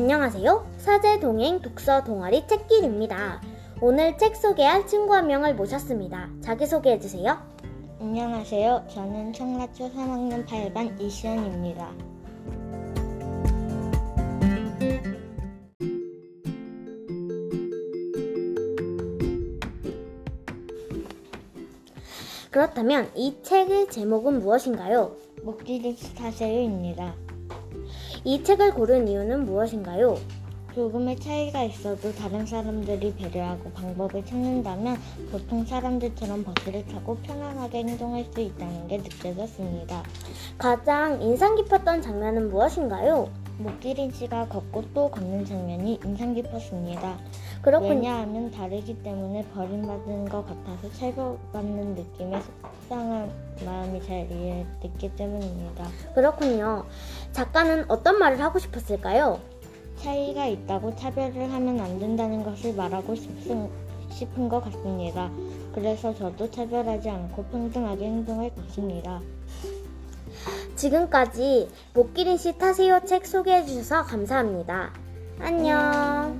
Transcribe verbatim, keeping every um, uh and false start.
안녕하세요. 사제동행 독서 동아리 책길입니다. 오늘 책 소개할 친구 한 명을 모셨습니다. 자기소개해주세요. 안녕하세요. 저는 청라초 삼 학년 팔 반 이시연입니다. 그렇다면 이 책의 제목은 무엇인가요? 목기린씨 타세요입니다. 이 책을 고른 이유는 무엇인가요? 조금의 차이가 있어도 다른 사람들이 배려하고 방법을 찾는다면 보통 사람들처럼 버스를 타고 편안하게 행동할 수 있다는 게 느껴졌습니다. 가장 인상 깊었던 장면은 무엇인가요? 목기린 씨가 걷고 또 걷는 장면이 인상 깊었습니다. 그렇군요. 왜냐하면 다르기 때문에 버림받은 것 같아서 차별받는 느낌에 속상한 마음이 잘 이해됐기 때문입니다. 그렇군요. 작가는 어떤 말을 하고 싶었을까요? 차이가 있다고 차별을 하면 안 된다는 것을 말하고 싶은, 싶은 것 같습니다. 그래서 저도 차별하지 않고 평등하게 행동할 것입니다. 지금까지 목기린씨 타세요 책 소개해주셔서 감사합니다. 안녕.